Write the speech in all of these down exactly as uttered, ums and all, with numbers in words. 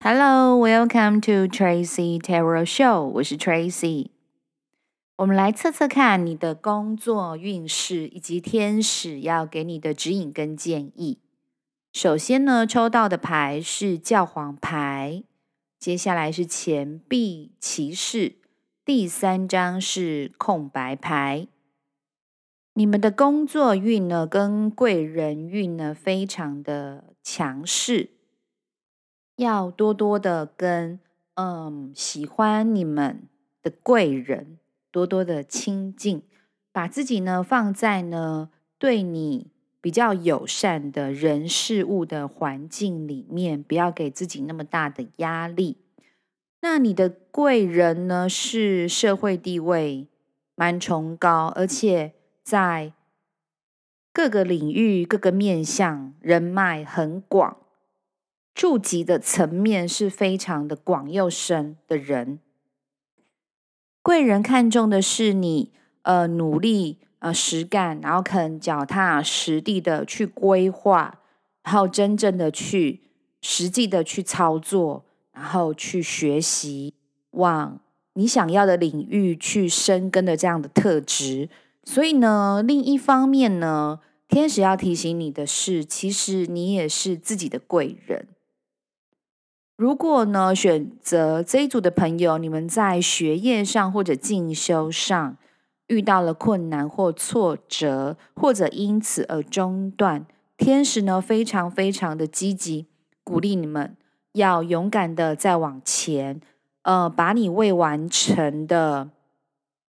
Hello, welcome to Tracy Tarot Show. 我是 Tracy。我们来测测看你的工作运势以及天使要给你的指引跟建议。首先呢，抽到的牌是教皇牌，接下来是钱币骑士，第三张是空白牌。你们的工作运呢，跟贵人运呢，非常的强势。要多多的跟嗯喜欢你们的贵人多多的亲近，把自己呢放在呢对你比较友善的人事物的环境里面，不要给自己那么大的压力。那你的贵人呢是社会地位蛮崇高，而且在各个领域各个面向人脉很广。触及的层面是非常的广又深的人，贵人看重的是你呃努力呃实干，然后肯脚踏实地的去规划，然后真正的去实际的去操作，然后去学习，往你想要的领域去深耕的这样的特质。所以呢，另一方面呢，天使要提醒你的是，其实你也是自己的贵人。如果呢，选择这一组的朋友，你们在学业上或者进修上遇到了困难或挫折，或者因此而中断，天使呢非常非常的积极，鼓励你们要勇敢的再往前，呃，把你未完成的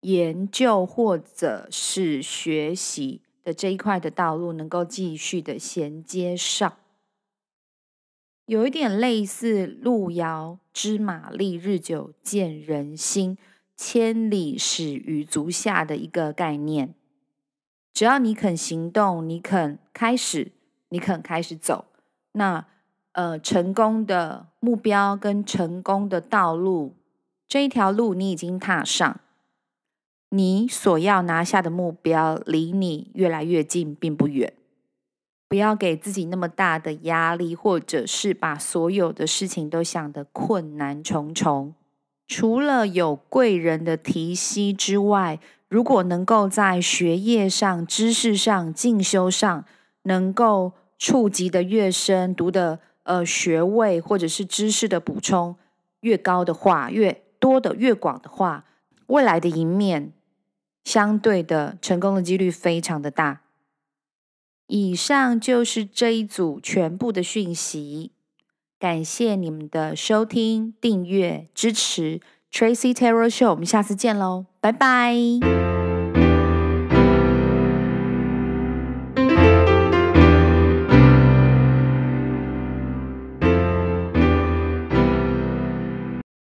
研究或者是学习的这一块的道路能够继续的衔接上。有一点类似路遥知马力，日久见人心，千里始于足下的一个概念。只要你肯行动，你肯开始，你肯开始走，那呃成功的目标跟成功的道路，这一条路你已经踏上，你所要拿下的目标离你越来越近并不远。不要给自己那么大的压力，或者是把所有的事情都想得困难重重。除了有贵人的提携之外，如果能够在学业上、知识上、进修上能够触及的越深，读的呃学位或者是知识的补充越高的话，越多的越广的话，未来的一面相对的成功的几率非常的大。以上就是这一组全部的讯息，感谢你们的收听、订阅、支持 Tracy Tarot Show， 我们下次见喽，拜拜。